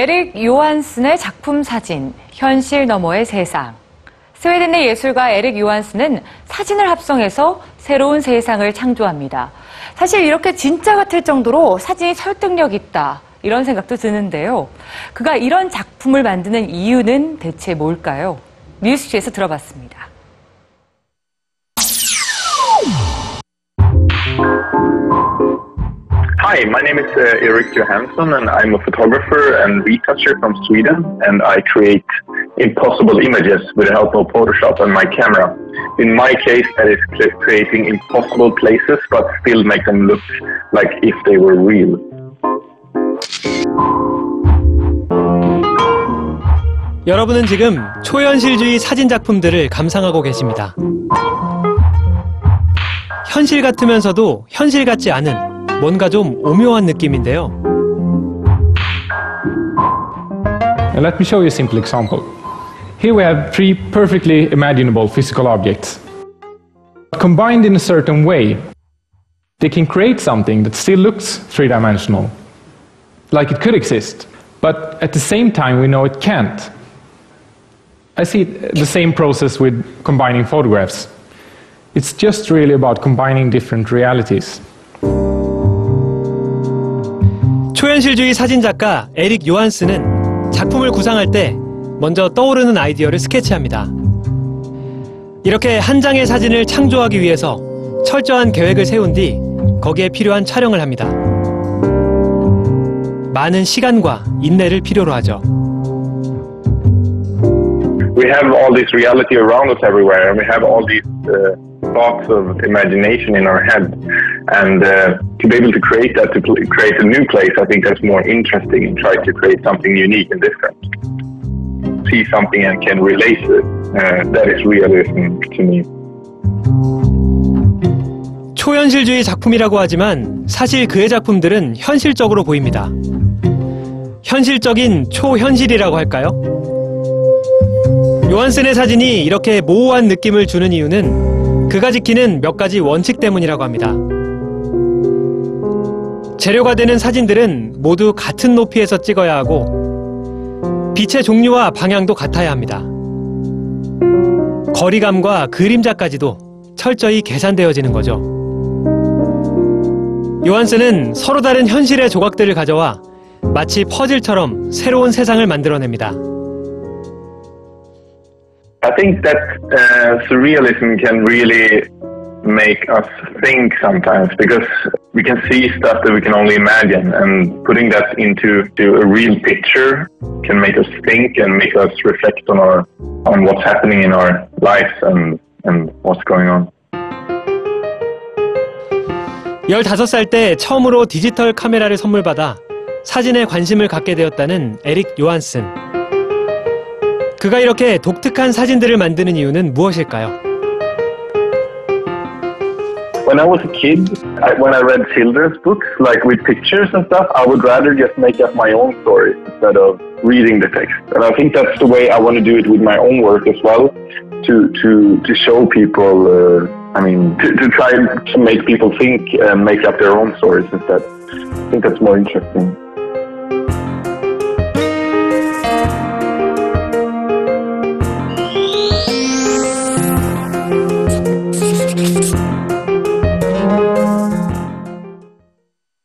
에릭 요한슨의 작품 사진, 현실 너머의 세상. 스웨덴의 예술가 에릭 요한슨은 사진을 합성해서 새로운 세상을 창조합니다. 사실 이렇게 진짜 같을 정도로 사진이 설득력 있다, 이런 생각도 드는데요. 그가 이런 작품을 만드는 이유는 대체 뭘까요? 뉴스지에서 들어봤습니다. Hi, my name is Eric Johansson, and I'm a photographer and retoucher from Sweden, and I create impossible images with the help of Photoshop and my camera. In my case, that is creating impossible places, but still make them look like if they were real. 여러분은 지금 초현실주의 사진 작품들을 감상하고 계십니다. 현실 같으면서도 현실 같지 않은 뭔가 좀 오묘한 느낌인데요. Let me show you a simple example. Here we have three perfectly imaginable physical objects. Combined in a certain way, they can create something that still looks three-dimensional. Like it could exist, but at the same time we know it can't. I see the same process with combining photographs. It's just really about combining different realities. 초현실주의 사진작가 에릭 요한슨은 작품을 구상할 때 먼저 떠오르는 아이디어를 스케치합니다. 이렇게 한 장의 사진을 창조하기 위해서 철저한 계획을 세운 뒤 거기에 필요한 촬영을 합니다. 많은 시간과 인내를 필요로 하죠. We have all this reality around us everywhere, and we have all these thoughts of imagination in our head. And to be able to create that, to create a new place, I think that's more interesting and try to create something unique and different. See something and can relate to it. That is realism to me. 초현실주의 작품이라고 하지만 사실 그의 작품들은 현실적으로 보입니다. 현실적인 초현실이라고 할까요? 요한슨의 사진이 이렇게 모호한 느낌을 주는 이유는 그가 지키는 몇 가지 원칙 때문이라고 합니다. 재료가 되는 사진들은 모두 같은 높이에서 찍어야 하고 빛의 종류와 방향도 같아야 합니다. 거리감과 그림자까지도 철저히 계산되어지는 거죠. 요한슨은 서로 다른 현실의 조각들을 가져와 마치 퍼즐처럼 새로운 세상을 만들어냅니다. I think that surrealism can really make us think sometimes, because we can see stuff that we can only imagine, and putting that into a real picture can make us think and make us reflect on what's happening in our lives and what's going on. 15살 때 처음으로 디지털 카메라를 선물 받아 사진에 관심을 갖게 되었다는 에릭 요한슨. 그가 이렇게 독특한 사진들을 만드는 이유는 무엇일까요? When I was a kid, when I read children's books, like with pictures and stuff, I would rather just make up my own stories instead of reading the text. And I think that's the way I want to do it with my own work as well, to show people, to try to make people think and make up their own stories instead. I think that's more interesting.